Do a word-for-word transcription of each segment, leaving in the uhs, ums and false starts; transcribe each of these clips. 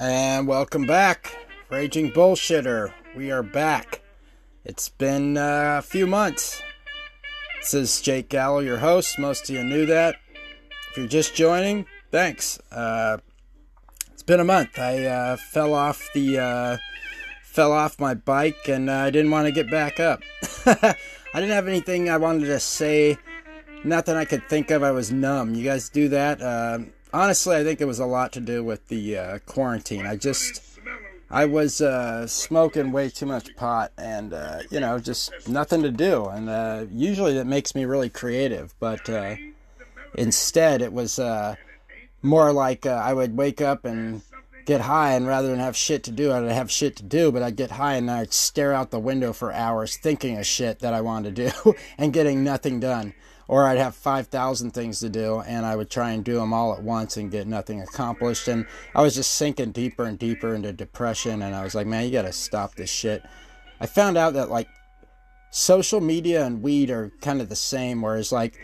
And welcome back, Raging Bullshitter. We are back. It's been uh, a few months. This is Jake Gallo, your host. Most of you knew that. If you're just joining, thanks. Uh, it's been a month. I uh, fell off the uh, fell off my bike, and uh, I didn't want to get back up. I didn't have anything I wanted to say. Nothing I could think of. I was numb. You guys do that? Uh, Honestly, I think it was a lot to do with the uh, quarantine. I just, I was uh, smoking way too much pot and, uh, you know, just nothing to do. And uh, usually that makes me really creative. But uh, instead, it was uh, more like uh, I would wake up and get high. And rather than have shit to do, I'd have shit to do. But I'd get high and I'd stare out the window for hours thinking of shit that I wanted to do and getting nothing done. Or I'd have five thousand things to do, and I would try and do them all at once and get nothing accomplished. And I was just sinking deeper and deeper into depression, and I was like, man, you gotta stop this shit. I found out that, like, social media and weed are kind of the same, whereas, like,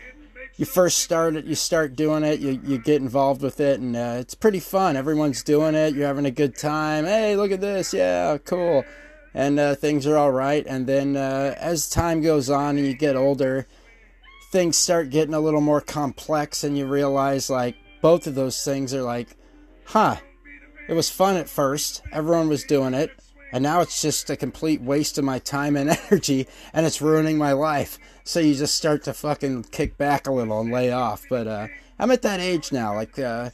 you first start it, you start doing it, you, you get involved with it, and uh, it's pretty fun. Everyone's doing it, you're having a good time. Hey, look at this, yeah, cool. And uh, things are all right. And then uh, as time goes on and you get older, things start getting a little more complex, and you realize, like, both of those things are like, huh, it was fun at first, everyone was doing it, and now it's just a complete waste of my time and energy, and it's ruining my life. So you just start to fucking kick back a little and lay off. But uh I'm at that age now, like, uh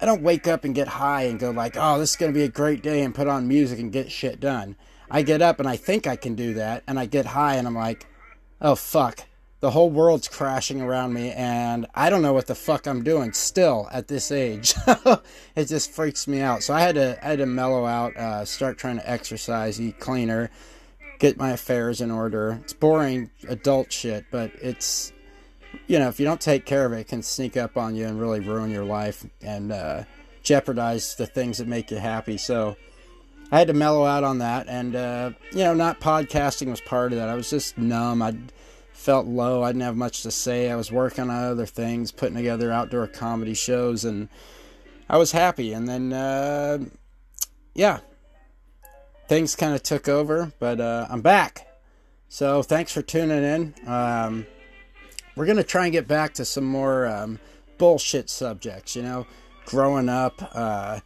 I don't wake up and get high and go like, oh, this is gonna be a great day, and put on music and get shit done. I get up and I think I can do that, and I get high and I'm like, oh fuck, the whole world's crashing around me, and I don't know what the fuck I'm doing still at this age. It just freaks me out. So I had to I had to mellow out, uh, start trying to exercise, eat cleaner, get my affairs in order. It's boring adult shit, but it's, you know, if you don't take care of it, it can sneak up on you and really ruin your life and uh, jeopardize the things that make you happy. So I had to mellow out on that, and, uh, you know, not podcasting was part of that. I was just numb. I'd felt low. I didn't have much to say. I was working on other things, putting together outdoor comedy shows, and I was happy. And then, uh, yeah, things kind of took over, but uh, I'm back. So thanks for tuning in. Um, we're going to try and get back to some more um, bullshit subjects, you know, growing up, uh,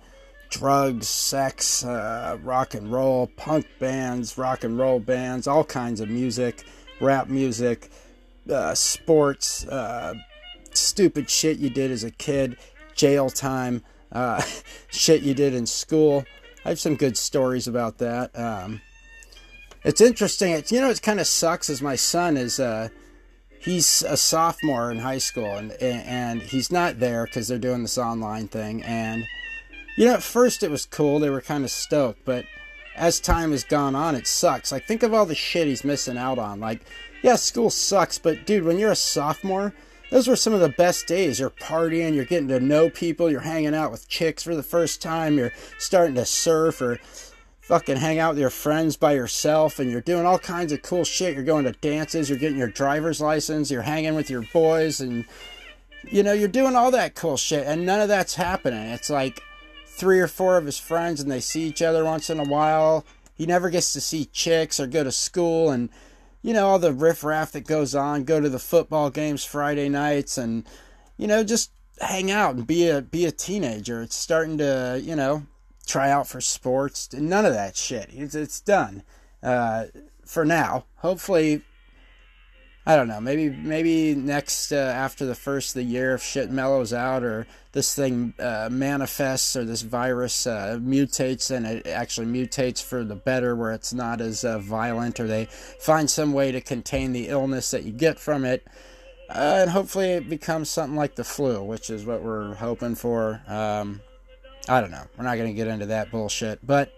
drugs, sex, uh, rock and roll, punk bands, rock and roll bands, all kinds of music. Rap music, uh, sports, uh, stupid shit you did as a kid, jail time, uh, shit you did in school. I have some good stories about that. Um, it's interesting. It's, you know, it kind of sucks is my son is, uh, he's a sophomore in high school, and, and he's not there because they're doing this online thing. And, you know, at first it was cool. They were kind of stoked, but as time has gone on, it sucks. Like, think of all the shit he's missing out on. Like, yeah, school sucks, but dude, when you're a sophomore, those were some of the best days. You're partying, you're getting to know people, you're hanging out with chicks for the first time, you're starting to surf or fucking hang out with your friends by yourself, and you're doing all kinds of cool shit. You're going to dances, you're getting your driver's license, you're hanging with your boys, and, you know, you're doing all that cool shit, and none of that's happening. It's like three or four of his friends, and they see each other once in a while. He never gets to see chicks or go to school, and, you know, all the riffraff that goes on, go to the football games Friday nights, and, you know, just hang out and be a be a teenager. It's starting to, you know, try out for sports. None of that shit. It's, it's done uh, for now. Hopefully, I don't know, maybe maybe next, uh, after the first of the year, if shit mellows out, or this thing uh, manifests, or this virus uh, mutates, and it actually mutates for the better, where it's not as uh, violent, or they find some way to contain the illness that you get from it, uh, and hopefully it becomes something like the flu, which is what we're hoping for. Um, I don't know, we're not going to get into that bullshit, but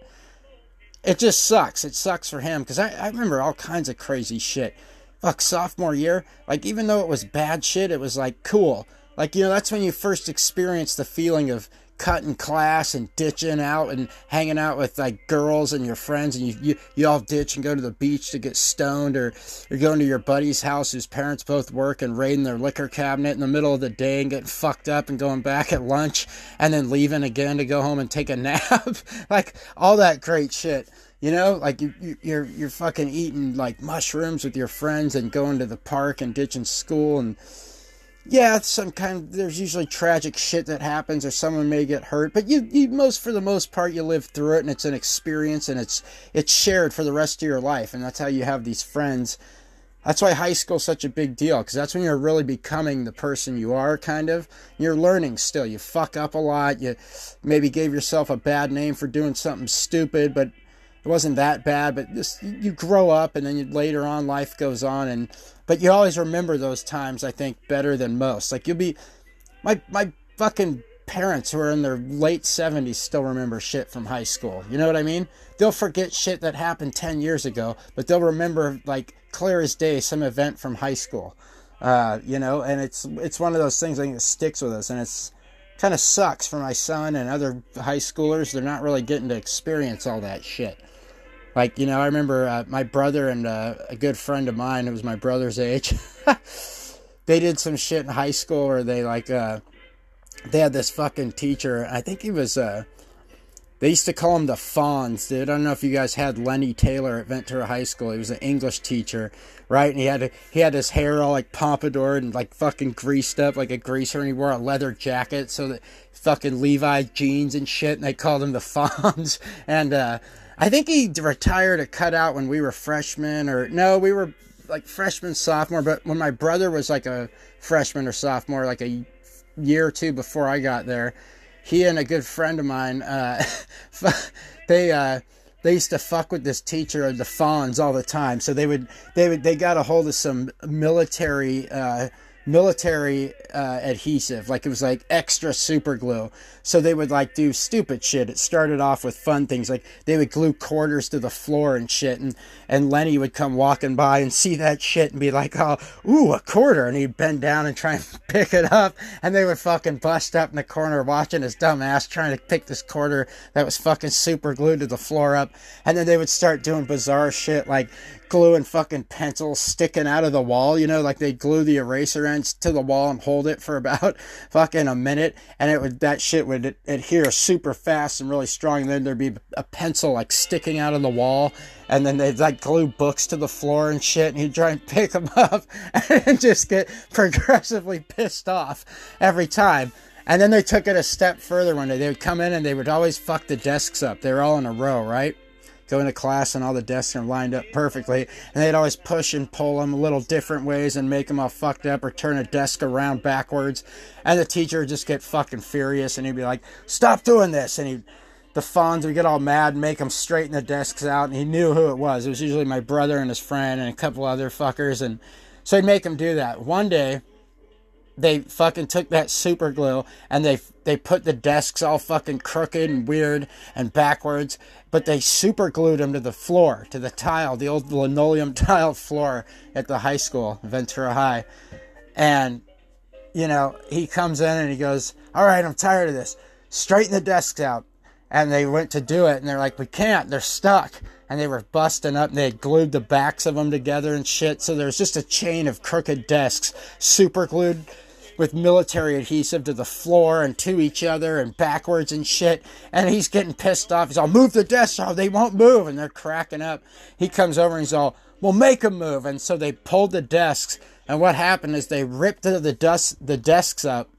it just sucks. It sucks for him, because I, I remember all kinds of crazy shit. Fuck, sophomore year, like, even though it was bad shit, it was, like, cool. Like, you know, that's when you first experience the feeling of cutting class and ditching out and hanging out with like girls and your friends, and you, you, you all ditch and go to the beach to get stoned, or you're going to your buddy's house whose parents both work and raiding their liquor cabinet in the middle of the day and getting fucked up and going back at lunch and then leaving again to go home and take a nap. Like all that great shit. You know, like you, you, you're you're fucking eating like mushrooms with your friends and going to the park and ditching school, and yeah, some kind. There's usually tragic shit that happens, or someone may get hurt. But you, you most for the most part, you live through it, and it's an experience, and it's it's shared for the rest of your life, and that's how you have these friends. That's why high school's such a big deal, because that's when you're really becoming the person you are, kind of. You're learning still. You fuck up a lot. You maybe gave yourself a bad name for doing something stupid, but it wasn't that bad, but just, you grow up, and then you, later on, life goes on, and but you always remember those times, I think, better than most. Like, you'll be, my my fucking parents who are in their late seventies still remember shit from high school, you know what I mean? They'll forget shit that happened ten years ago, but they'll remember, like, clear as day, some event from high school, uh, you know, and it's, it's one of those things, I think, that sticks with us, and it's kind of sucks for my son and other high schoolers. They're not really getting to experience all that shit. Like, you know, I remember uh, my brother and uh, a good friend of mine who was my brother's age, they did some shit in high school where they, like, uh, they had this fucking teacher. I think he was, uh, they used to call him the Fonz, dude. I don't know if you guys had Lenny Taylor at Ventura High School. He was an English teacher, right? And he had, a, he had his hair all, like, pompadoured and, like, fucking greased up like a greaser. And he wore a leather jacket, so that fucking Levi jeans and shit. And they called him the Fonz. And, uh... I think he retired a cutout when we were freshmen, or no, we were like freshman, sophomore, but when my brother was like a freshman or sophomore, like a year or two before I got there, he and a good friend of mine, uh, they, uh, they used to fuck with this teacher, the Fonz, all the time. So they would, they would, they got a hold of some military, uh, military uh, adhesive, like it was like extra super glue, so they would like do stupid shit. It started off with fun things, like they would glue quarters to the floor and shit, and and Lenny would come walking by and see that shit and be like, oh, ooh, a quarter, and he'd bend down and try and pick it up, and they would fucking bust up in the corner watching his dumb ass trying to pick this quarter that was fucking super glued to the floor up. And then they would start doing bizarre shit, like glue and fucking pencils sticking out of the wall, you know, like they'd glue the eraser ends to the wall and hold it for about fucking a minute, and it would, that shit would adhere super fast and really strong, and then there'd be a pencil like sticking out of the wall, and then they'd like glue books to the floor and shit, and he'd try and pick them up and just get progressively pissed off every time. And then they took it a step further one day. They would come in and they would always fuck the desks up. They were all in a row, right? Going to class and all the desks are lined up perfectly, and they'd always push and pull them a little different ways and make them all fucked up, or turn a desk around backwards, and the teacher would just get fucking furious, and he'd be like, stop doing this, and he, the Fonz would get all mad and make them straighten the desks out, and he knew who it was. It was usually my brother and his friend and a couple other fuckers, and so he'd make them do that. One day, they fucking took that super glue and they they put the desks all fucking crooked and weird and backwards, but they super glued them to the floor, to the tile, the old linoleum tile floor at the high school, Ventura High. And, you know, he comes in and he goes, all right, I'm tired of this. Straighten the desks out. And they went to do it, and they're like, we can't, they're stuck. And they were busting up, and they had glued the backs of them together and shit. So there was just a chain of crooked desks, super glued with military adhesive to the floor and to each other and backwards and shit. And he's getting pissed off. He's all, move the desks. Oh, they won't move. And they're cracking up. He comes over and he's all, well, make them move. And so they pulled the desks. And what happened is they ripped the, dust, the desks up.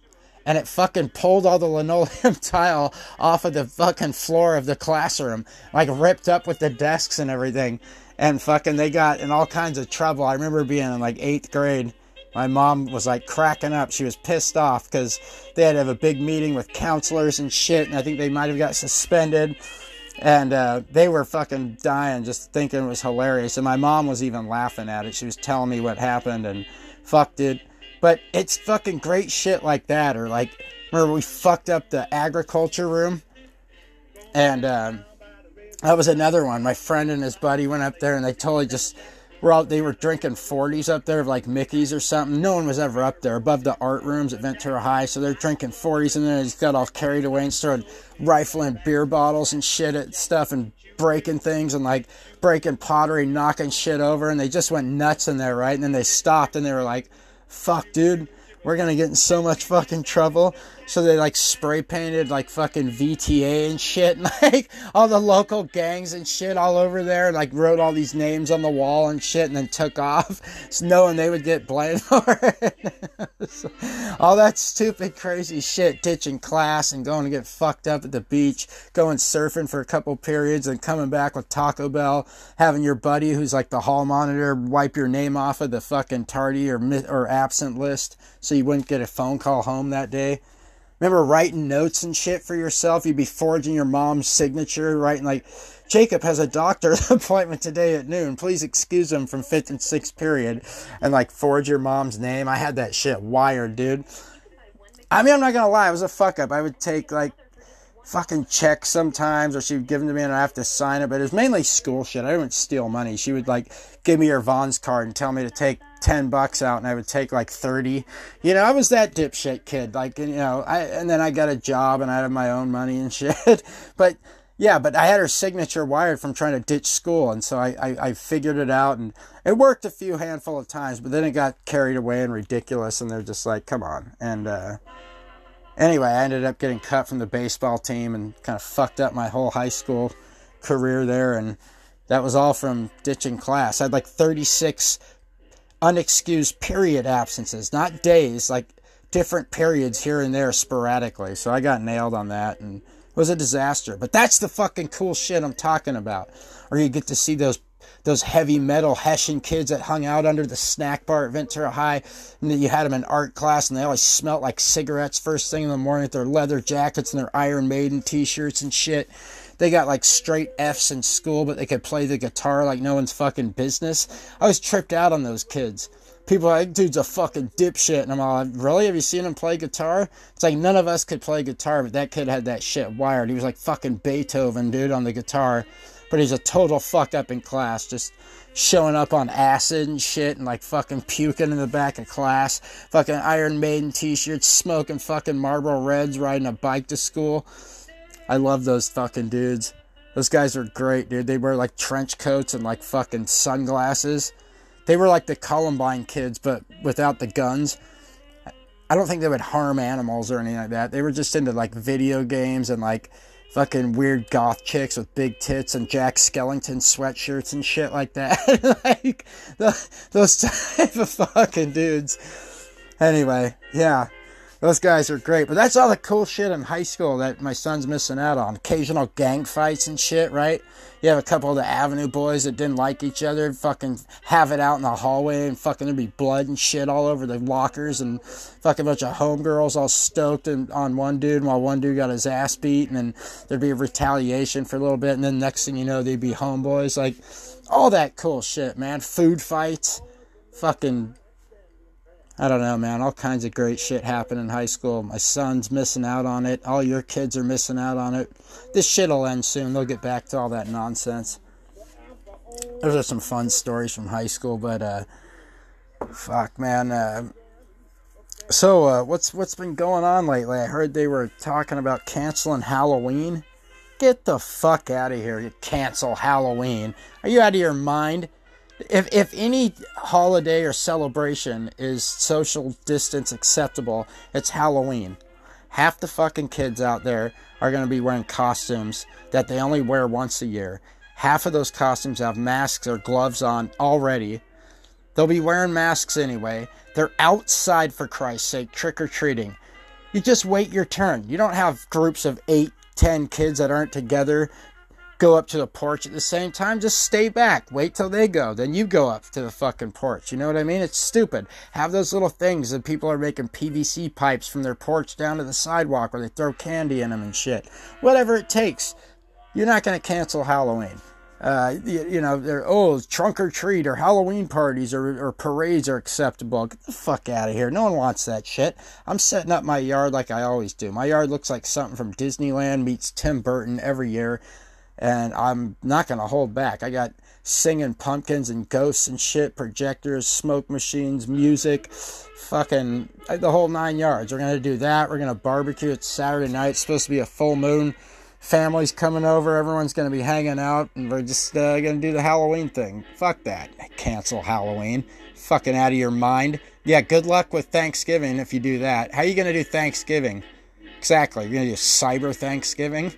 And it fucking pulled all the linoleum tile off of the fucking floor of the classroom. Like, ripped up with the desks and everything. And fucking they got in all kinds of trouble. I remember being in, like, eighth grade. My mom was, like, cracking up. She was pissed off because they had to have a big meeting with counselors and shit. And I think they might have got suspended. And uh, they were fucking dying, just thinking it was hilarious. And my mom was even laughing at it. She was telling me what happened and fucked it. But it's fucking great shit like that. Or like, remember we fucked up the agriculture room? And um, that was another one. My friend and his buddy went up there and they totally just were out, they were drinking forties up there, like Mickey's or something. No one was ever up there above the art rooms at Ventura High, so they're drinking forties, and then they just got all carried away and started rifling beer bottles and shit at stuff and breaking things and like breaking pottery, knocking shit over, and they just went nuts in there, right? And then they stopped and they were like, fuck, dude, we're gonna get in so much fucking trouble. So they like spray painted like fucking V T A and shit, and like all the local gangs and shit all over there, and like wrote all these names on the wall and shit, and then took off knowing they would get blamed for it. So, all that stupid crazy shit, ditching class and going to get fucked up at the beach, going surfing for a couple periods and coming back with Taco Bell, having your buddy who's like the hall monitor wipe your name off of the fucking tardy or or absent list so you wouldn't get a phone call home that day. Remember writing notes and shit for yourself? You'd be forging your mom's signature, writing like, Jacob has a doctor's appointment today at noon. Please excuse him from fifth and sixth period. And like forge your mom's name. I had that shit wired, dude. I mean, I'm not going to lie. I was a fuck up. I would take like fucking checks sometimes, or she would give them to me and I'd have to sign it. But it was mainly school shit. I didn't steal money. She would like give me her Von's card and tell me to take ten bucks out, and I would take like thirty. You know, I was that dipshit kid. Like, you know, I, and then I got a job and I had my own money and shit. But yeah, but I had her signature wired from trying to ditch school. And so I, I, I figured it out, and it worked a few handful of times, but then it got carried away and ridiculous. And they're just like, come on. And, uh, anyway, I ended up getting cut from the baseball team and kind of fucked up my whole high school career there. And that was all from ditching class. I had like thirty-six unexcused period absences, not days, like different periods here and there sporadically. So I got nailed on that, and it was a disaster. But that's the fucking cool shit I'm talking about. Or you get to see those those heavy metal Hessian kids that hung out under the snack bar at Ventura High, and then you had them in art class, and they always smelled like cigarettes first thing in the morning with their leather jackets and their Iron Maiden t-shirts and shit. They got like straight F's in school, but they could play the guitar like no one's fucking business. I was tripped out on those kids. People are like, dude's a fucking dipshit. And I'm all, really? Have you seen him play guitar? It's like none of us could play guitar, but that kid had that shit wired. He was like fucking Beethoven, dude, on the guitar. But he's a total fuck up in class, just showing up on acid and shit, and like fucking puking in the back of class, fucking Iron Maiden t-shirts, smoking fucking Marlboro Reds, riding a bike to school. I love those fucking dudes. Those guys are great, dude. They wear like trench coats and like fucking sunglasses. They were like the Columbine kids, but without the guns. I don't think they would harm animals or anything like that. They were just into like video games and like fucking weird goth chicks with big tits and Jack Skellington sweatshirts and shit like that. Like the, those type of fucking dudes. Anyway, yeah, those guys are great. But that's all the cool shit in high school that my son's missing out on. Occasional gang fights and shit, right? You have a couple of the Avenue boys that didn't like each other, fucking have it out in the hallway, and fucking there'd be blood and shit all over the lockers, and fucking bunch of homegirls all stoked and on one dude while one dude got his ass beat, and then there'd be a retaliation for a little bit, and then next thing you know, they'd be homeboys. Like, all that cool shit, man. Food fights, fucking, I don't know, man. All kinds of great shit happened in high school. My son's missing out on it. All your kids are missing out on it. This shit'll end soon. They'll get back to all that nonsense. Those are some fun stories from high school, but uh, fuck, man. Uh, so uh, what's what's been going on lately? I heard they were talking about canceling Halloween. Get the fuck out of here! You cancel Halloween? Are you out of your mind? If if any holiday or celebration is social distance acceptable, it's Halloween. Half the fucking kids out there are going to be wearing costumes that they only wear once a year. Half of those costumes have masks or gloves on already. They'll be wearing masks anyway. They're outside, for Christ's sake, trick-or-treating. You just wait your turn. You don't have groups of eight, ten kids that aren't together go up to the porch at the same time. Just stay back, wait till they go, then you go up to the fucking porch. You know what I mean? It's stupid. Have those little things that people are making P V C pipes from their porch down to the sidewalk, where they throw candy in them and shit. Whatever it takes. You're not going to cancel Halloween. Uh, you, you know, they're, oh, trunk or treat or Halloween parties or, or parades are acceptable. Get the fuck out of here. No one wants that shit. I'm setting up my yard like I always do. My yard looks like something from Disneyland meets Tim Burton every year. and I'm not going to hold back. I got singing pumpkins and ghosts and shit, projectors, smoke machines, music, fucking the whole nine yards. We're going to do that. We're going to barbecue. It's Saturday night. It's supposed to be a full moon. Family's coming over, everyone's going to be hanging out, and we're just uh, going to do the Halloween thing. Fuck that. Cancel Halloween. Fucking out of your mind. Yeah, good luck with Thanksgiving if you do that. How are you going to do Thanksgiving? Exactly. You're going to do cyber Thanksgiving?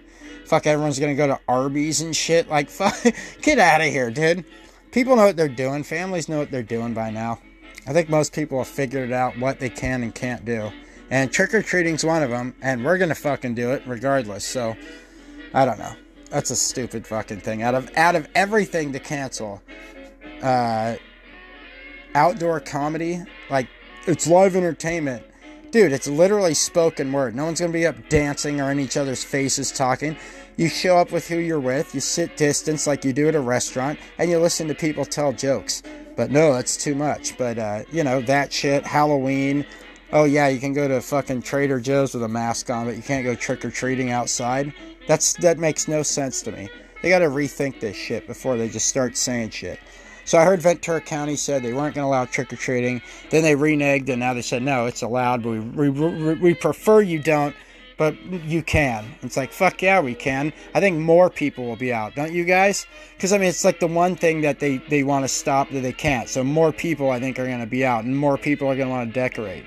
Fuck, everyone's going to go to Arby's and shit. Like, fuck, get out of here, dude. People know what they're doing. Families know what they're doing by now. I think most people have figured out what they can and can't do. And trick-or-treating's one of them, and we're going to fucking do it regardless, so... I don't know. That's a stupid fucking thing. Out of out of everything to cancel, uh, outdoor comedy, like, it's live entertainment. Dude, it's literally spoken word. No one's going to be up dancing or in each other's faces talking. You show up with who you're with, you sit distance like you do at a restaurant, and you listen to people tell jokes. But no, that's too much. But, uh, you know, that shit, Halloween. Oh, yeah, you can go to fucking Trader Joe's with a mask on, but you can't go trick-or-treating outside. That's that makes no sense to me. They got to rethink this shit before they just start saying shit. So I heard Ventura County said they weren't going to allow trick-or-treating. Then they reneged, and now they said, no, it's allowed. But we, we, we prefer you don't, but you can. It's like, fuck yeah, we can. I think more people will be out, don't you guys? Because, I mean, it's like the one thing that they, they want to stop that they can't. So more people, I think, are going to be out, and more people are going to want to decorate.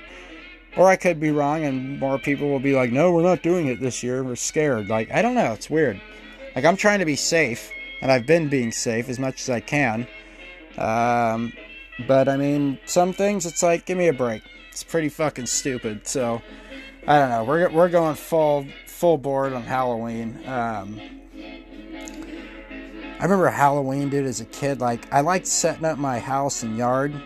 Or I could be wrong, and more people will be like, no, we're not doing it this year. We're scared. Like, I don't know. It's weird. Like, I'm trying to be safe, and I've been being safe as much as I can. Um, but, I mean, some things, it's like, give me a break. It's pretty fucking stupid. So, I don't know. We're we're going full, full board on Halloween. Um, I remember Halloween, dude, as a kid. Like, I liked setting up my house and yard.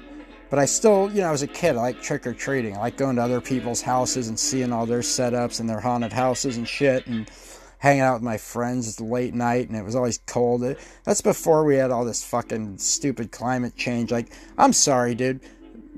But I still, you know, as a kid, I like trick-or-treating. I like going to other people's houses and seeing all their setups and their haunted houses and shit and hanging out with my friends. It's late night and it was always cold. It, that's before we had all this fucking stupid climate change. Like, I'm sorry, dude.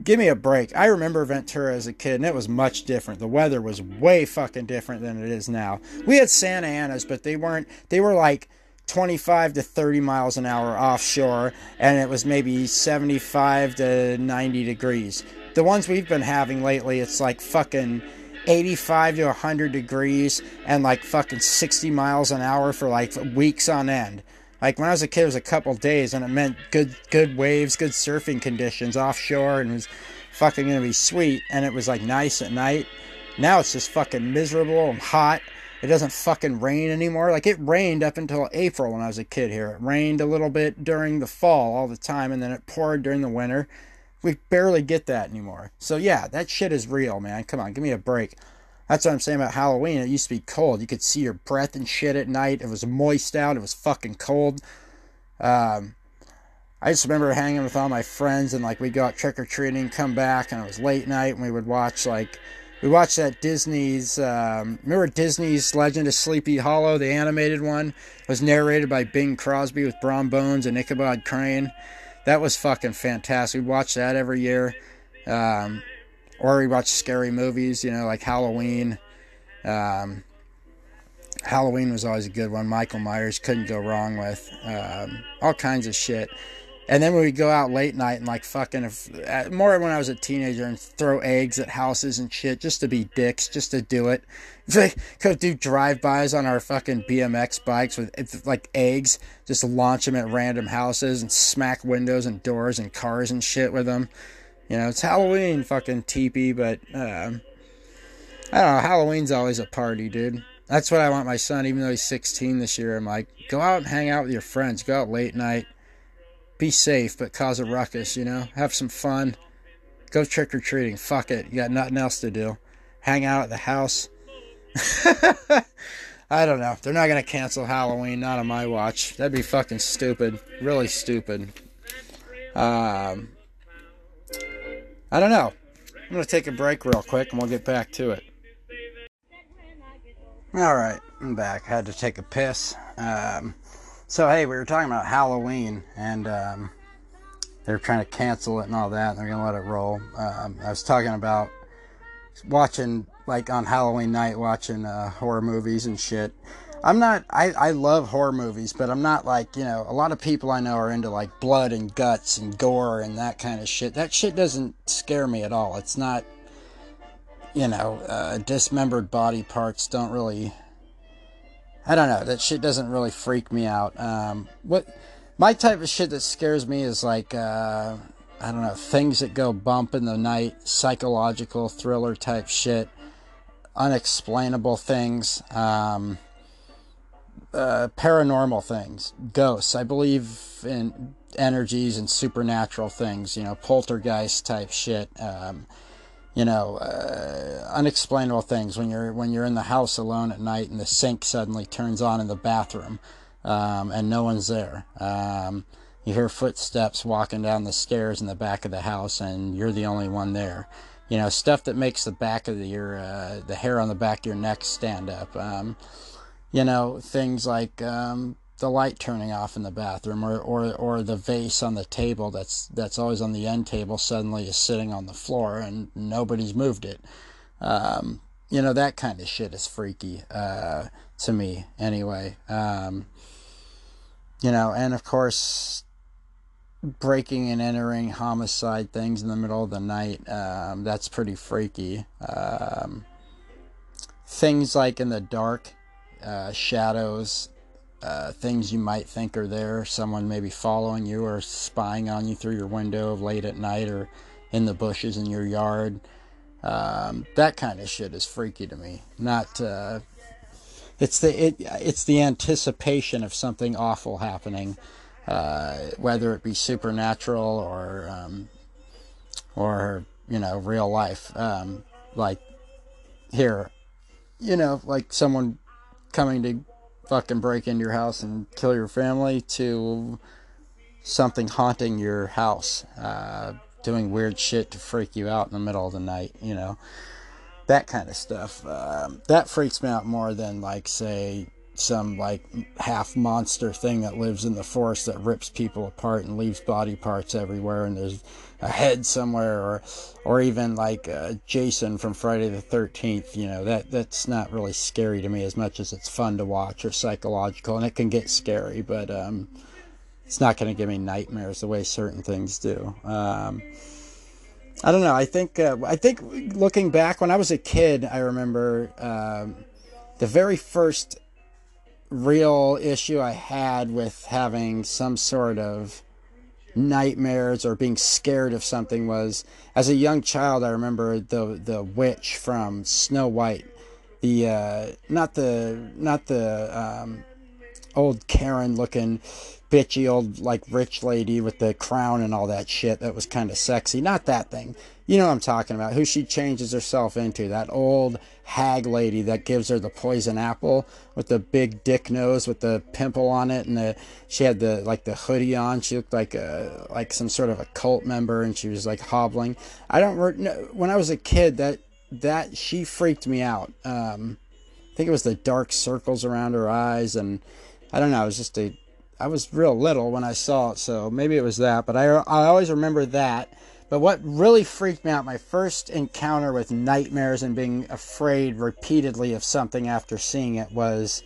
Give me a break. I remember Ventura as a kid, and it was much different. The weather was way fucking different than it is now. We had Santa Anas, but they weren't, they were like... twenty-five to thirty miles an hour offshore, and it was maybe seventy-five to ninety degrees. The ones we've been having lately, it's like fucking eighty-five to one hundred degrees and like fucking sixty miles an hour for like weeks on end. Like when I was a kid, it was a couple days, and it meant good good waves, good surfing conditions offshore, and it was fucking gonna be sweet, and it was like nice at night. Now it's just fucking miserable and hot. It doesn't fucking rain anymore. Like, it rained up until April when I was a kid here. It rained a little bit during the fall all the time, and then it poured during the winter. We barely get that anymore. So, yeah, that shit is real, man. Come on, give me a break. That's what I'm saying about Halloween. It used to be cold. You could see your breath and shit at night. It was moist out. It was fucking cold. Um, I just remember hanging with all my friends, and, like, we'd go out trick-or-treating, come back, and it was late night, and we would watch, like... We watched that Disney's, um, remember Disney's Legend of Sleepy Hollow, the animated one? It was narrated by Bing Crosby with Brom Bones and Ichabod Crane. That was fucking fantastic. We watched that every year. Um, or we watched scary movies, you know, like Halloween. Um, Halloween was always a good one. Michael Myers, couldn't go wrong with. Um, all kinds of shit. And then when we'd go out late night and, like, fucking, if, more when I was a teenager, and throw eggs at houses and shit just to be dicks, just to do it. Like, go do drive-bys on our fucking B M X bikes with, like, eggs. Just launch them at random houses and smack windows and doors and cars and shit with them. You know, it's Halloween fucking teepee, but, um, I don't know, Halloween's always a party, dude. That's what I want my son, even though he's sixteen this year. I'm like, go out and hang out with your friends. Go out late night. Be safe, but cause a ruckus, you know? Have some fun. Go trick-or-treating. Fuck it. You got nothing else to do. Hang out at the house. I don't know. They're not going to cancel Halloween. Not on my watch. That'd be fucking stupid. Really stupid. Um, I don't know. I'm going to take a break real quick, and we'll get back to it. All right. I'm back. Had to take a piss. Um... So, hey, we were talking about Halloween, and um, they're trying to cancel it and all that, and they're going to let it roll. Um, I was talking about watching, like, on Halloween night, watching uh, horror movies and shit. I'm not, I, I love horror movies, but I'm not like, you know, a lot of people I know are into like blood and guts and gore and that kind of shit. That shit doesn't scare me at all. It's not, you know, uh, dismembered body parts don't really, I don't know, that shit doesn't really freak me out. Um, what, my type of shit that scares me is like, uh, I don't know, things that go bump in the night, psychological thriller type shit, unexplainable things, um, uh, paranormal things, ghosts. I believe in energies and supernatural things, you know, poltergeist type shit, um, you know, uh, unexplainable things when you're, when you're in the house alone at night and the sink suddenly turns on in the bathroom, um, and no one's there. Um, you hear footsteps walking down the stairs in the back of the house and you're the only one there. You know, stuff that makes the back of the, your, uh, the hair on the back of your neck stand up. Um, you know, things like, um, the light turning off in the bathroom, or, or, or the vase on the table that's, that's always on the end table suddenly is sitting on the floor and nobody's moved it. Um, you know, that kind of shit is freaky, uh, to me anyway. Um, you know, and of course, breaking and entering, homicide things in the middle of the night, um, that's pretty freaky. Um, things like in the dark, uh, shadows, uh, things you might think are there, someone maybe following you or spying on you through your window late at night or in the bushes in your yard. Um, that kind of shit is freaky to me. Not, uh, it's the, it, it's the anticipation of something awful happening. Uh, whether it be supernatural or, um, or, you know, real life, um, like here, you know, like someone coming to fucking break into your house and kill your family, to something haunting your house, uh, doing weird shit to freak you out in the middle of the night, you know, that kind of stuff. Um, that freaks me out more than like, say, some like half monster thing that lives in the forest that rips people apart and leaves body parts everywhere, and there's a head somewhere, or or even like uh, Jason from Friday the thirteenth. You know, that that's not really scary to me as much as it's fun to watch or psychological, and it can get scary, but um it's not going to give me nightmares the way certain things do. um I don't know, I think uh, I think looking back when I was a kid, I remember um the very first real issue I had with having some sort of nightmares or being scared of something was, as a young child, I remember the the witch from Snow White, the uh not the not the um old Karen looking bitchy old like rich lady with the crown and all that shit that was kind of sexy, not that thing, you know what I'm talking about, who she changes herself into, that old hag lady that gives her the poison apple with the big dick nose with the pimple on it, and the, she had the like the hoodie on, she looked like a like some sort of a cult member, and she was like hobbling. I don't know, when I was a kid, that that she freaked me out. um I think it was the dark circles around her eyes, and I don't know, it was just a I was real little when I saw it, so maybe it was that, but I, I always remember that. But what really freaked me out, my first encounter with nightmares and being afraid repeatedly of something after seeing it, was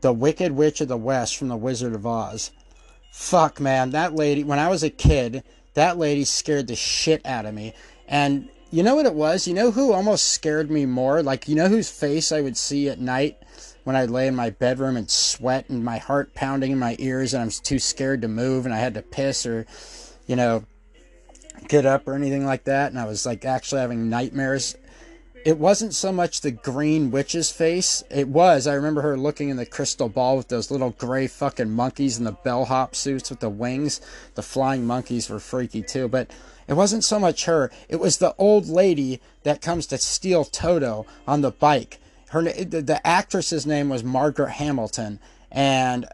The Wicked Witch of the West from The Wizard of Oz. Fuck, man, that lady, when I was a kid, that lady scared the shit out of me. And you know what it was? You know who almost scared me more? Like, you know whose face I would see at night when I lay in my bedroom and sweat and my heart pounding in my ears and I'm too scared to move and I had to piss or, you know, get up or anything like that, and I was like actually having nightmares? It wasn't so much the green witch's face. It was, I remember her looking in the crystal ball with those little gray fucking monkeys in the bellhop suits with the wings. The flying monkeys were freaky too, but it wasn't so much her. It was the old lady that comes to steal Toto on the bike. Her, the actress's name was Margaret Hamilton, and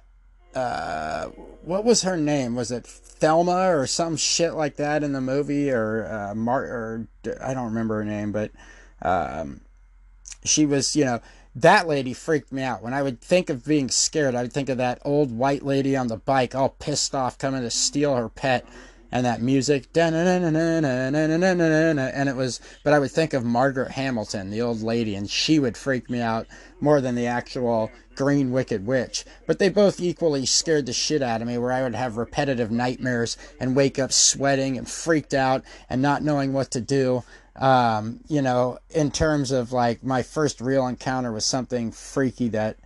uh, what was her name? Was it Thelma or some shit like that in the movie, or uh, Mar? Or I don't remember her name, but um, she was, you know, that lady freaked me out. When I would think of being scared, I would think of that old white lady on the bike, all pissed off, coming to steal her pet. and that music, and it was, but I would think of Margaret Hamilton, the old lady, and she would freak me out more than the actual Green Wicked Witch. But they both equally scared the shit out of me, where I would have repetitive nightmares and wake up sweating and freaked out and not knowing what to do. Um, you know, in terms of like my first real encounter was something freaky that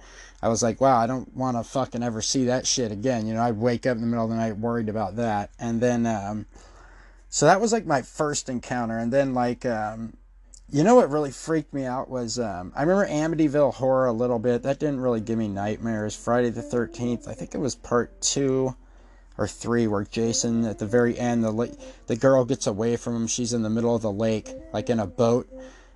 I was like, wow, I don't want to fucking ever see that shit again. You know, I'd wake up in the middle of the night worried about that. And then, um, so that was like my first encounter. And then like, um, you know, what really freaked me out was, um, I remember Amityville Horror a little bit. That didn't really give me nightmares. Friday the thirteenth, I think it was part two or three, where Jason, at the very end, the la- the girl gets away from him. She's in the middle of the lake, like in a boat,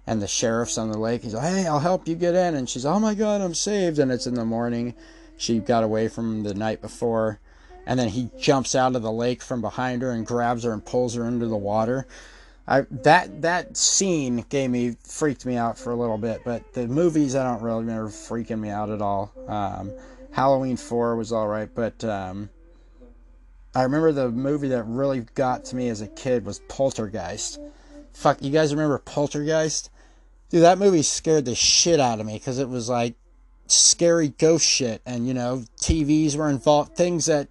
and the sheriff's on the lake. He's like, hey, I'll help you get in. And she's, oh my God, I'm saved. And it's in the morning. She got away from him the night before. And then he jumps out of the lake from behind her and grabs her and pulls her into the water. I, that that scene gave me, freaked me out for a little bit, but the movies I don't really remember freaking me out at all. Um, Halloween four was all right, but um, I remember the movie that really got to me as a kid was Poltergeist. Fuck, you guys remember Poltergeist? Dude, that movie scared the shit out of me because it was like scary ghost shit, and you know, T Vs were involved, things that...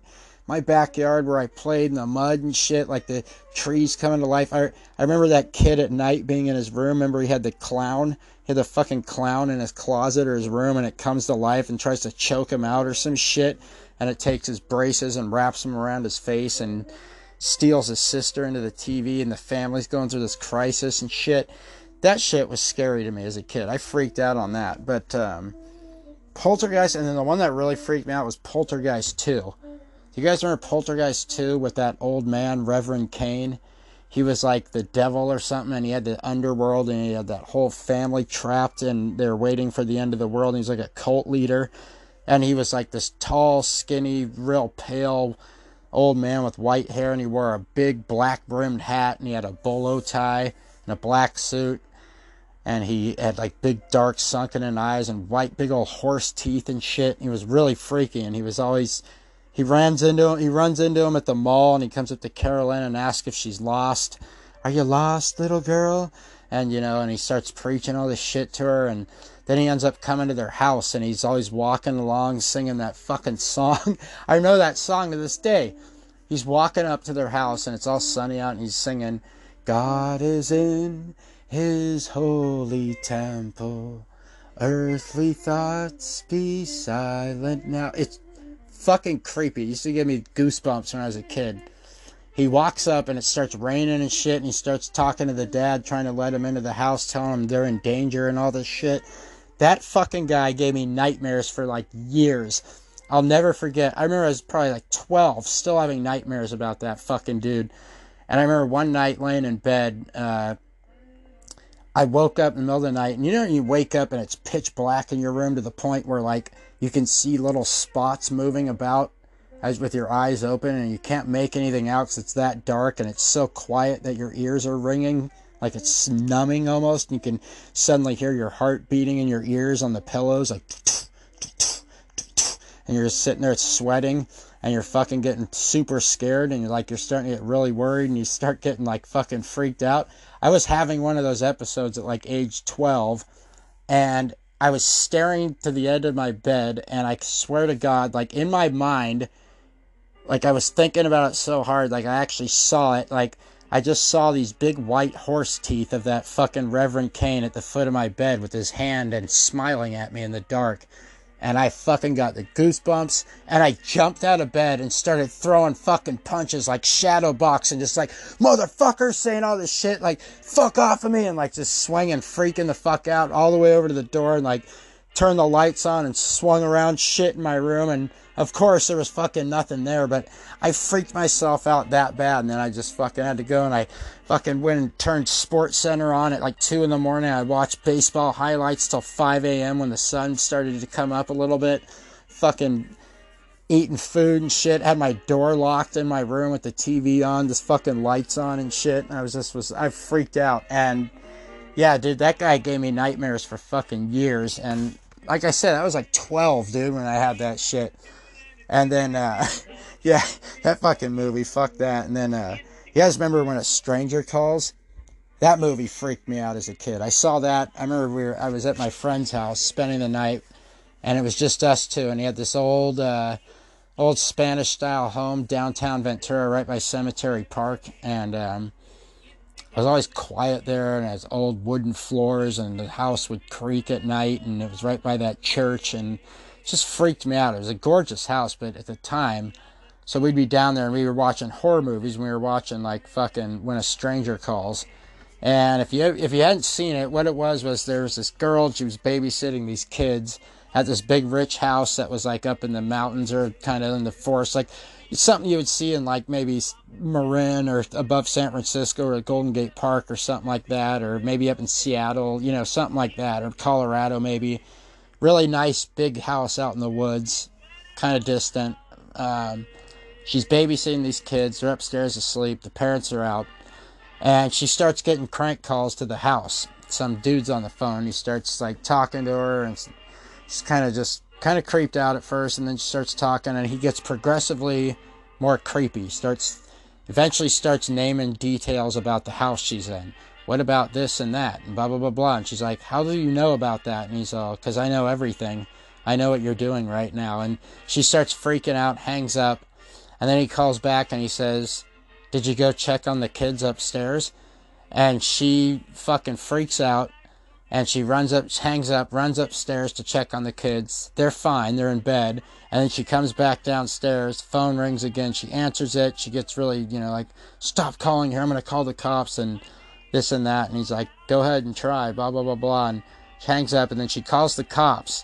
my backyard where I played in the mud and shit, like the trees coming to life. I, I remember that kid at night being in his room. Remember he had the clown, he had the fucking clown in his closet or his room, and it comes to life and tries to choke him out or some shit, and it takes his braces and wraps them around his face and steals his sister into the T V, and the family's going through this crisis and shit. That shit was scary to me as a kid. I freaked out on that. But um, Poltergeist, and then the one that really freaked me out was Poltergeist two. You guys remember Poltergeist two with that old man, Reverend Kane? He was like the devil or something, and he had the underworld, and he had that whole family trapped, and they're waiting for the end of the world. And he's like a cult leader, and he was like this tall, skinny, real pale old man with white hair, and he wore a big black brimmed hat, and he had a bolo tie and a black suit, and he had like big dark sunken in eyes and white big old horse teeth and shit. And he was really freaky, and he was always... He runs into him, he runs into him at the mall, and he comes up to Carolyn and asks if she's lost. Are you lost, little girl? And, you know, and he starts preaching all this shit to her, and then he ends up coming to their house, and he's always walking along singing that fucking song. I know that song to this day. He's walking up to their house, and it's all sunny out, and he's singing, God is in his holy temple. Earthly thoughts be silent now. It's fucking creepy. It used to give me goosebumps when I was a kid. He walks up and it starts raining and shit, and he starts talking to the dad, trying to let him into the house, telling him they're in danger and all this shit. That fucking guy gave me nightmares for like years. I'll never forget. I remember I was probably like twelve, still having nightmares about that fucking dude. And I remember one night laying in bed, uh, I woke up in the middle of the night, and you know when you wake up and it's pitch black in your room to the point where like you can see little spots moving about as with your eyes open, and you can't make anything out because it's that dark, and it's so quiet that your ears are ringing, like it's numbing almost, and you can suddenly hear your heart beating in your ears on the pillows, like, and you're just sitting there, it's sweating, and you're fucking getting super scared, and you're like, you're starting to get really worried, and you start getting like fucking freaked out. I was having one of those episodes at like age twelve, and I was staring to the end of my bed, and I swear to God, like in my mind, like I was thinking about it so hard, like I actually saw it, like I just saw these big white horse teeth of that fucking Reverend Kane at the foot of my bed with his hand and smiling at me in the dark. And I fucking got the goosebumps, and I jumped out of bed and started throwing fucking punches like shadow boxing, just like, motherfucker, saying all this shit, like, fuck off of me, and like just swinging, freaking the fuck out all the way over to the door, and like turned the lights on and swung around shit in my room, and of course there was fucking nothing there, but I freaked myself out that bad, and then I just fucking had to go, and I fucking went and turned Sports Center on at like two in the morning. I watched baseball highlights till five a.m. when the sun started to come up a little bit, fucking eating food and shit, had my door locked in my room with the T V on, just fucking lights on and shit, and I was just, was I freaked out, and yeah, dude, that guy gave me nightmares for fucking years. And like I said, I was like twelve, dude, when I had that shit. And then, uh, yeah, that fucking movie, fuck that. And then, uh, You guys remember When a Stranger Calls? That movie freaked me out as a kid. I saw that. I remember we were, I was at my friend's house spending the night, and it was just us two. And he had this old, uh, old Spanish-style home downtown Ventura, right by Cemetery Park. And um, it was always quiet there, and it has old wooden floors, and the house would creak at night. And it was right by that church, and it just freaked me out. It was a gorgeous house, but at the time... So we'd be down there, and we were watching horror movies, and we were watching, like, fucking When a Stranger Calls. And if you if you hadn't seen it, what it was was there was this girl, she was babysitting these kids at this big rich house that was, like, up in the mountains or kind of in the forest. Like, it's something you would see in, like, maybe Marin or above San Francisco or Golden Gate Park or something like that, or maybe up in Seattle, you know, something like that, or Colorado maybe. Really nice big house out in the woods, kind of distant. Um... She's babysitting these kids. They're upstairs asleep. The parents are out. And she starts getting crank calls to the house. Some dude's on the phone. He starts, like, talking to her. And she's kind of just kind of creeped out at first. And then she starts talking. And he gets progressively more creepy. Starts Eventually starts naming details about the house she's in. What about this and that? And blah, blah, blah, blah. And she's like, how do you know about that? And he's all, because I know everything. I know what you're doing right now. And she starts freaking out, hangs up. And then he calls back and he says, did you go check on the kids upstairs? And she fucking freaks out, and she runs up, hangs up, runs upstairs to check on the kids. They're fine. They're in bed. And then she comes back downstairs. Phone rings again. She answers it. She gets really, you know, like, stop calling here. I'm going to call the cops and this and that. And he's like, go ahead and try, blah, blah, blah, blah. And she hangs up, and then she calls the cops.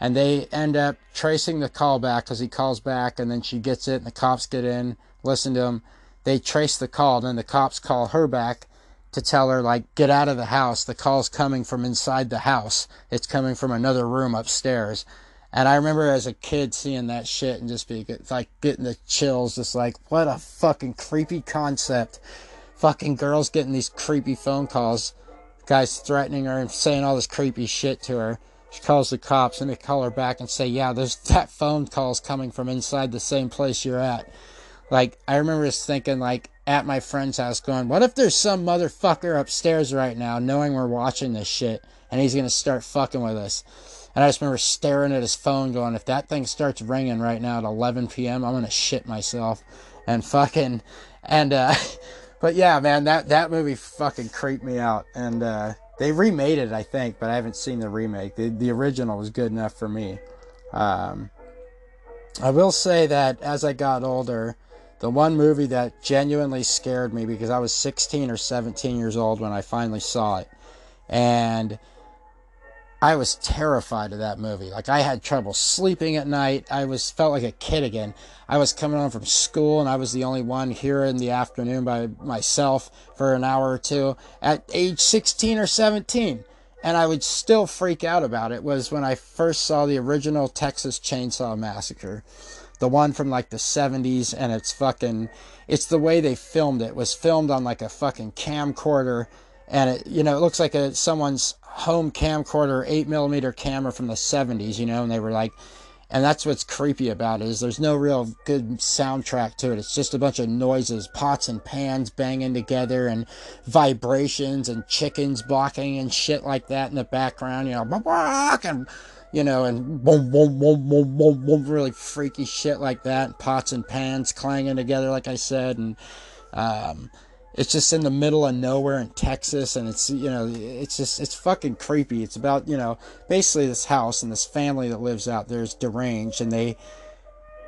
And they end up tracing the call back because he calls back, and then she gets it, and the cops get in, listen to him. They trace the call, and then the cops call her back to tell her, like, get out of the house. The call's coming from inside the house. It's coming from another room upstairs. And I remember as a kid seeing that shit and just being, like, getting the chills, just like, what a fucking creepy concept. Fucking girls getting these creepy phone calls, guys threatening her and saying all this creepy shit to her. She calls the cops, and they call her back and say, yeah, there's that phone call's coming from inside the same place you're at. Like, I remember just thinking, like, at my friend's house going, what if there's some motherfucker upstairs right now knowing we're watching this shit, and he's going to start fucking with us? And I just remember staring at his phone going, if that thing starts ringing right now at eleven p.m., I'm going to shit myself. And fucking, and, uh, but yeah, man, that, that movie fucking creeped me out. And, uh. They remade it, I think, but I haven't seen the remake. The, the original was good enough for me. Um, I will say that as I got older, the one movie that genuinely scared me, because I was sixteen or seventeen years old when I finally saw it, and I was terrified of that movie. Like, I had trouble sleeping at night. I was felt like a kid again. I was coming home from school, and I was the only one here in the afternoon by myself for an hour or two at age sixteen or seventeen. And I would still freak out about it. Was when I first saw the original Texas Chainsaw Massacre. The one from, like, the seventies, and it's fucking... It's the way they filmed it. It was filmed on, like, a fucking camcorder. And it, you know, it looks like a, someone's home camcorder, eight millimeter camera from the seventies, you know, and they were like, and that's what's creepy about it, is there's no real good soundtrack to it. It's just a bunch of noises, pots and pans banging together, and vibrations, and chickens barking and shit like that in the background, you know, and, you know, and boom, boom, boom, boom, boom, boom, really freaky shit like that, and pots and pans clanging together, like I said, and, um... it's just in the middle of nowhere in Texas, and it's, you know, it's just, it's fucking creepy. It's about, you know, basically this house and this family that lives out there is deranged, and they,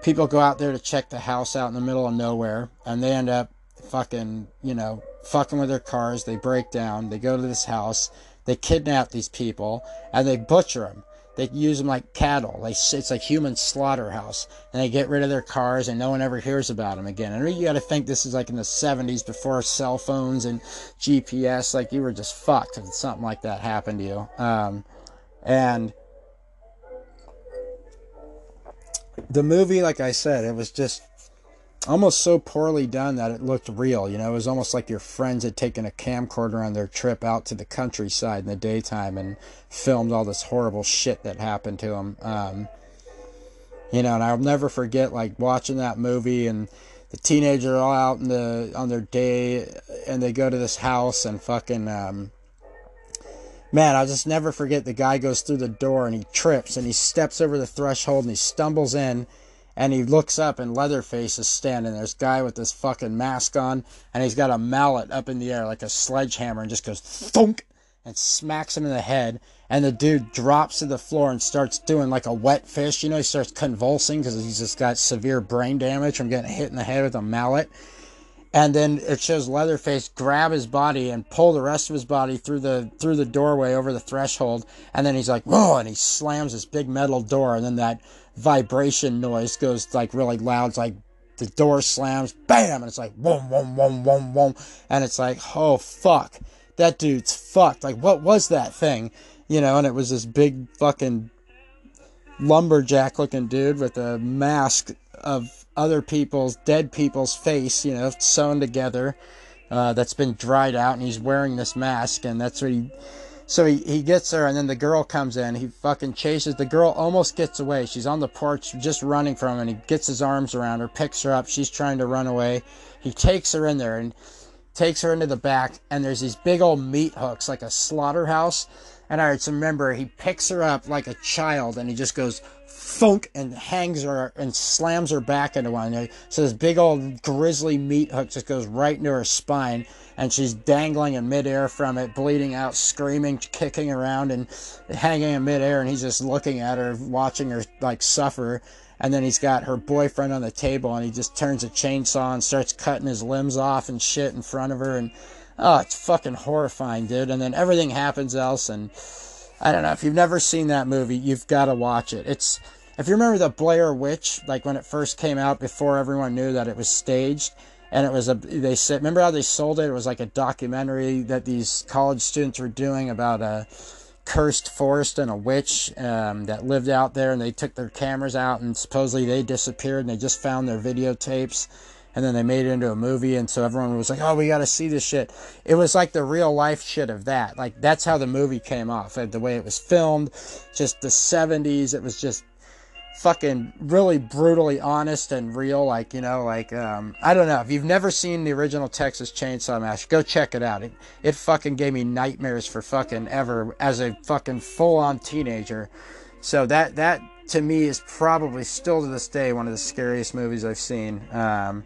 people go out there to check the house out in the middle of nowhere, and they end up fucking, you know, fucking with their cars. They break down, they go to this house, they kidnap these people, and they butcher them. They use them like cattle. They, it's a human slaughterhouse. And they get rid of their cars, and no one ever hears about them again. And you got to think this is like in the seventies, before cell phones and G P S. Like, you were just fucked if something like that happened to you. Um, and the movie, like I said, it was just almost so poorly done that it looked real. You know, it was almost like your friends had taken a camcorder on their trip out to the countryside in the daytime and filmed all this horrible shit that happened to them. Um, you know, and I'll never forget, like, watching that movie, and the teenagers are all out in the, on their day, and they go to this house and fucking, um, man, I'll just never forget, the guy goes through the door and he trips and he steps over the threshold and he stumbles in and he looks up and Leatherface is standing there. This guy with this fucking mask on, and he's got a mallet up in the air like a sledgehammer, and just goes thunk and smacks him in the head, and the dude drops to the floor and starts doing like a wet fish. You know, he starts convulsing because he's just got severe brain damage from getting hit in the head with a mallet. And then it shows Leatherface grab his body and pull the rest of his body through the through the doorway over the threshold. And then he's like, whoa, and he slams this big metal door. And then that vibration noise goes like really loud. It's like the door slams, bam, and it's like, boom, boom, boom, boom, boom. And it's like, oh, fuck, that dude's fucked. Like, what was that thing? You know, and it was this big fucking lumberjack looking dude with a mask of other people's, dead people's face, you know, sewn together, uh, that's been dried out, and he's wearing this mask, and that's what he, so he, he gets her, and then the girl comes in, he fucking chases, the girl almost gets away, she's on the porch just running from him, and he gets his arms around her, picks her up, she's trying to run away, he takes her in there, and takes her into the back, and there's these big old meat hooks, like a slaughterhouse, and I just remember he picks her up like a child, and he just goes, thunk, and hangs her and slams her back into one. So this big old grizzly meat hook just goes right into her spine, and she's dangling in midair from it, bleeding out, screaming, kicking around, and hanging in midair, and he's just looking at her, watching her, like, suffer. And then he's got her boyfriend on the table, and he just turns a chainsaw and starts cutting his limbs off and shit in front of her, and oh, it's fucking horrifying, dude. And then everything happens else, and I don't know. If you've never seen that movie, you've got to watch it. It's, if you remember the Blair Witch, like when it first came out, before everyone knew that it was staged, and it was a, they said, remember how they sold it? It was like a documentary that these college students were doing about a cursed forest and a witch um, that lived out there, and they took their cameras out, and supposedly they disappeared, and they just found their videotapes. And then they made it into a movie, and so everyone was like, oh, we got to see this shit. It was like the real-life shit of that. Like, that's how the movie came off, the way it was filmed, just the seventies. It was just fucking really brutally honest and real. Like, you know, like, um, I don't know. If you've never seen the original Texas Chainsaw Massacre, go check it out. It, it fucking gave me nightmares for fucking ever as a fucking full-on teenager. So that, that to me, is probably still to this day one of the scariest movies I've seen. Um...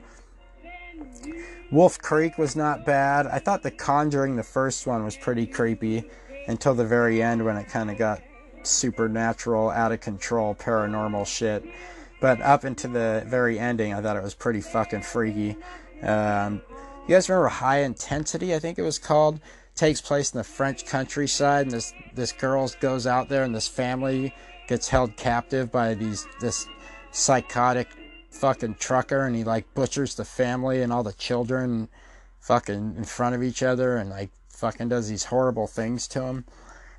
Wolf Creek was not bad. I thought The Conjuring, the first one, was pretty creepy until the very end when it kind of got supernatural, out of control, paranormal shit. But up into the very ending, I thought it was pretty fucking freaky. Um, you guys remember High Intensity, I think it was called? It takes place in the French countryside, and this, this girl goes out there, and this family gets held captive by these this psychotic fucking trucker, and he like butchers the family and all the children fucking in front of each other, and like fucking does these horrible things to him.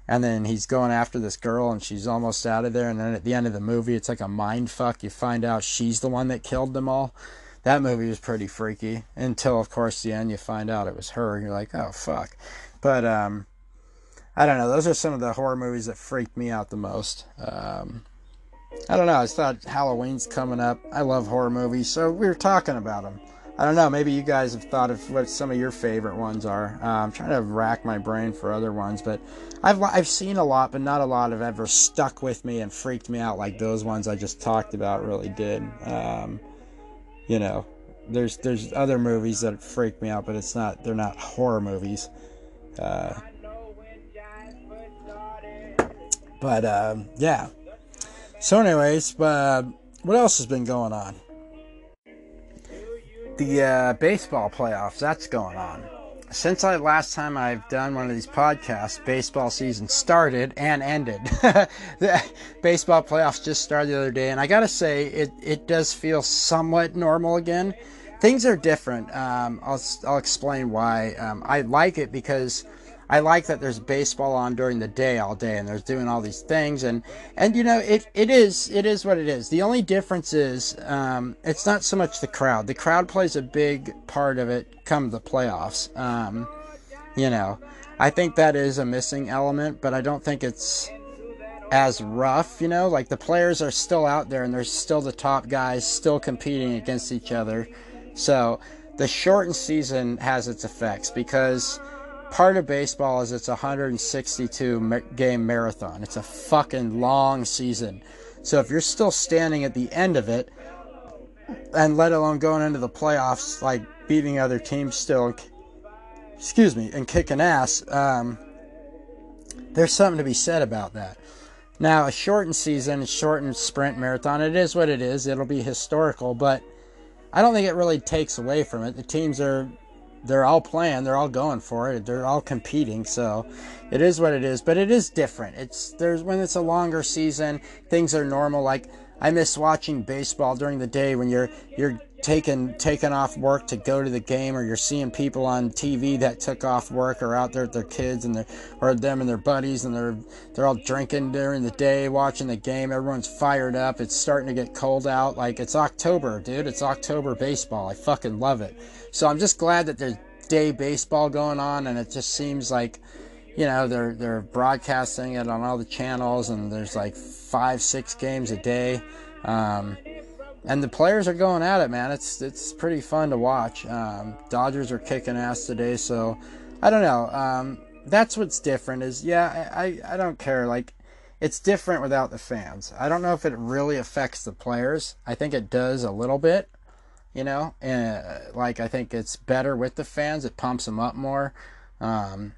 And then he's going after this girl, and she's almost out of there, and then at the end of the movie it's like a mind fuck. You find out she's the one that killed them all. That movie was pretty freaky until, of course, the end you find out it was her, and you're like, oh fuck. But um I don't know, those are some of the horror movies that freaked me out the most. um I don't know, I just thought Halloween's coming up. I love horror movies, so we were talking about them. I don't know, maybe you guys have thought of what some of your favorite ones are. Uh, I'm trying to rack my brain for other ones, but I've I've seen a lot, but not a lot have ever stuck with me and freaked me out like those ones I just talked about really did. Um, you know, there's there's other movies that freak me out, but it's not they're not horror movies. Uh, but um, yeah. So anyways, uh, what else has been going on? The uh, baseball playoffs, that's going on. Since I last time I've done one of these podcasts, baseball season started and ended. The baseball playoffs just started the other day, and I gotta say, it, it does feel somewhat normal again. Things are different. Um, I'll, I'll explain why. Um, I like it because I like that there's baseball on during the day all day, and they're doing all these things, and, and you know, it, it is it is what it is. The only difference is um, it's not so much the crowd. The crowd plays a big part of it come the playoffs. Um, you know, I think that is a missing element, but I don't think it's as rough, you know? Like, the players are still out there, and they're still the top guys, still competing against each other. So the shortened season has its effects, because part of baseball is it's a one hundred sixty-two game marathon. It's a fucking long season. So if you're still standing at the end of it, and let alone going into the playoffs, like beating other teams still, excuse me, and kicking ass, um, there's something to be said about that. Now, a shortened season, a shortened sprint marathon, it is what it is. It'll be historical, but I don't think it really takes away from it. The teams are, they're all playing, they're all going for it, they're all competing, so it is what it is. But it is different. It's there's when it's a longer season, things are normal. Like, I miss watching baseball during the day when you're you're taking taking off work to go to the game, or you're seeing people on T V that took off work or out there with their kids and their or them and their buddies, and they're they're all drinking during the day, watching the game. Everyone's fired up. It's starting to get cold out. Like, it's October, dude. It's October baseball. I fucking love it. So I'm just glad that there's day baseball going on, and it just seems like, you know, they're they're broadcasting it on all the channels, and there's like five, six games a day. Um, and the players are going at it, man. It's it's pretty fun to watch. Um, Dodgers are kicking ass today, so I don't know. Um, that's what's different is, yeah, I, I, I don't care. Like, it's different without the fans. I don't know if it really affects the players. I think it does a little bit, you know. And, like, I think it's better with the fans. It pumps them up more. Um,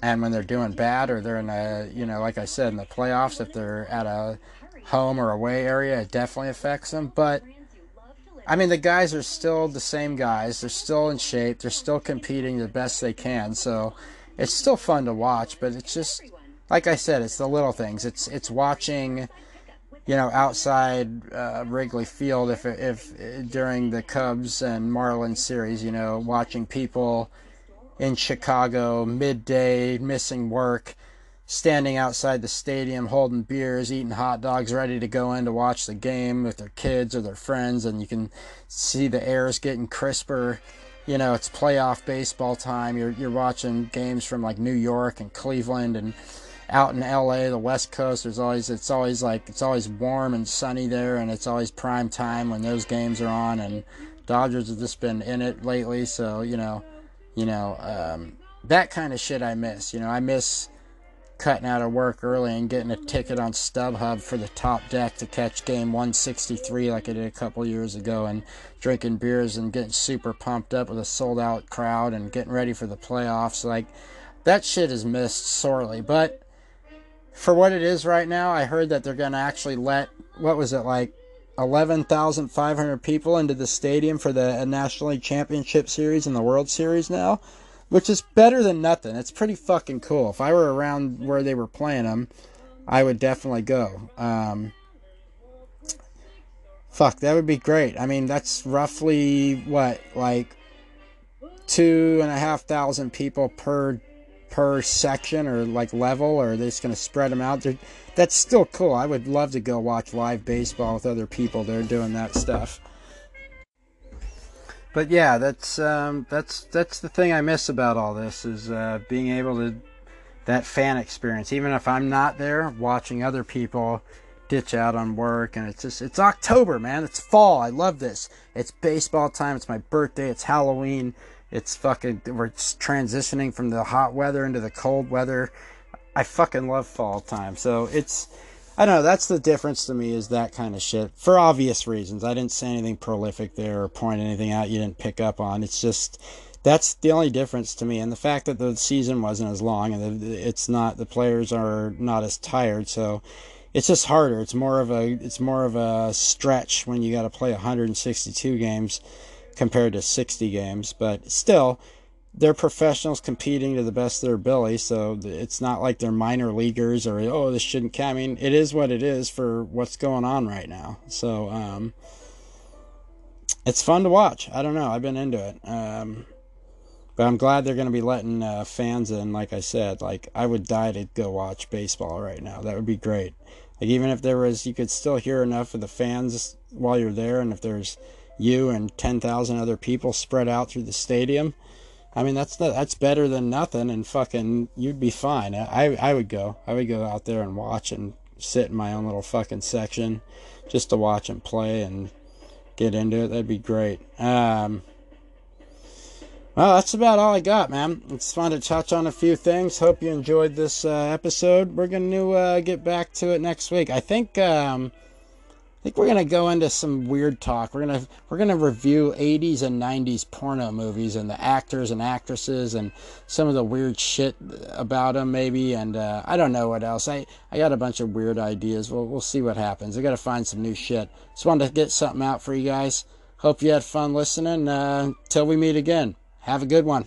and when they're doing bad, or they're in a, you know, like I said, in the playoffs, if they're at a home or away area, it definitely affects them. But I mean, the guys are still the same guys. They're still in shape. They're still competing the best they can. So it's still fun to watch. But it's just, like I said, it's the little things. It's it's watching, you know, outside uh, Wrigley Field if if during the Cubs and Marlins series, you know, watching people in Chicago midday missing work, standing outside the stadium holding beers, eating hot dogs, ready to go in to watch the game with their kids or their friends, and you can see the air's getting crisper. You know, it's playoff baseball time. You're you're watching games from like New York and Cleveland, and out in L A, the West Coast, there's always it's always like it's always warm and sunny there, and it's always prime time when those games are on, and Dodgers have just been in it lately, so you know, you know, um, that kind of shit I miss. You know, I miss cutting out of work early and getting a ticket on StubHub for the top deck to catch Game one sixty-three like I did a couple years ago, and drinking beers and getting super pumped up with a sold-out crowd and getting ready for the playoffs. Like, that shit is missed sorely. But for what it is right now, I heard that they're going to actually let, what was it, like eleven thousand five hundred people into the stadium for the National League Championship Series and the World Series now, which is better than nothing. It's pretty fucking cool. If I were around where they were playing them, I would definitely go. Um, fuck, that would be great. I mean, that's roughly, what, like two and a half thousand people per per section, or like level, or they're just going to spread them out. They're, that's still cool. I would love to go watch live baseball with other people. They're doing that stuff. But yeah, that's um, that's that's the thing I miss about all this is uh, being able to, that fan experience. Even if I'm not there, watching other people ditch out on work, and it's just, it's October, man. It's fall. I love this. It's baseball time. It's my birthday. It's Halloween. It's fucking, we're transitioning from the hot weather into the cold weather. I fucking love fall time. So it's, I don't know, that's the difference to me, is that kind of shit, for obvious reasons. I didn't say anything prolific there or point anything out you didn't pick up on. It's just, that's the only difference to me. And the fact that the season wasn't as long, and it's not, the players are not as tired, so it's just harder. It's more of a, it's more of a stretch when you got to play one hundred sixty-two games compared to sixty games. But still, they're professionals competing to the best of their ability, so it's not like they're minor leaguers or, oh, this shouldn't count. I mean, it is what it is for what's going on right now. So um, it's fun to watch. I don't know. I've been into it. Um, but I'm glad they're going to be letting uh, fans in, like I said. Like, I would die to go watch baseball right now. That would be great. Like, even if there was, you could still hear enough of the fans while you're there, and if there's you and ten thousand other people spread out through the stadium, I mean, that's not, that's better than nothing, and fucking, you'd be fine. I I would go. I would go out there and watch and sit in my own little fucking section just to watch and play and get into it. That'd be great. Um, Well, that's about all I got, man. It's fun to touch on a few things. Hope you enjoyed this uh, episode. We're going to uh, get back to it next week. I think um, I think we're going to go into some weird talk. We're going to we're going to review eighties and nineties porno movies and the actors and actresses and some of the weird shit about them maybe, and uh, I don't know what else. I, I got a bunch of weird ideas. We'll we'll see what happens. I got to find some new shit. Just wanted to get something out for you guys. Hope you had fun listening. Uh, till we meet again. Have a good one.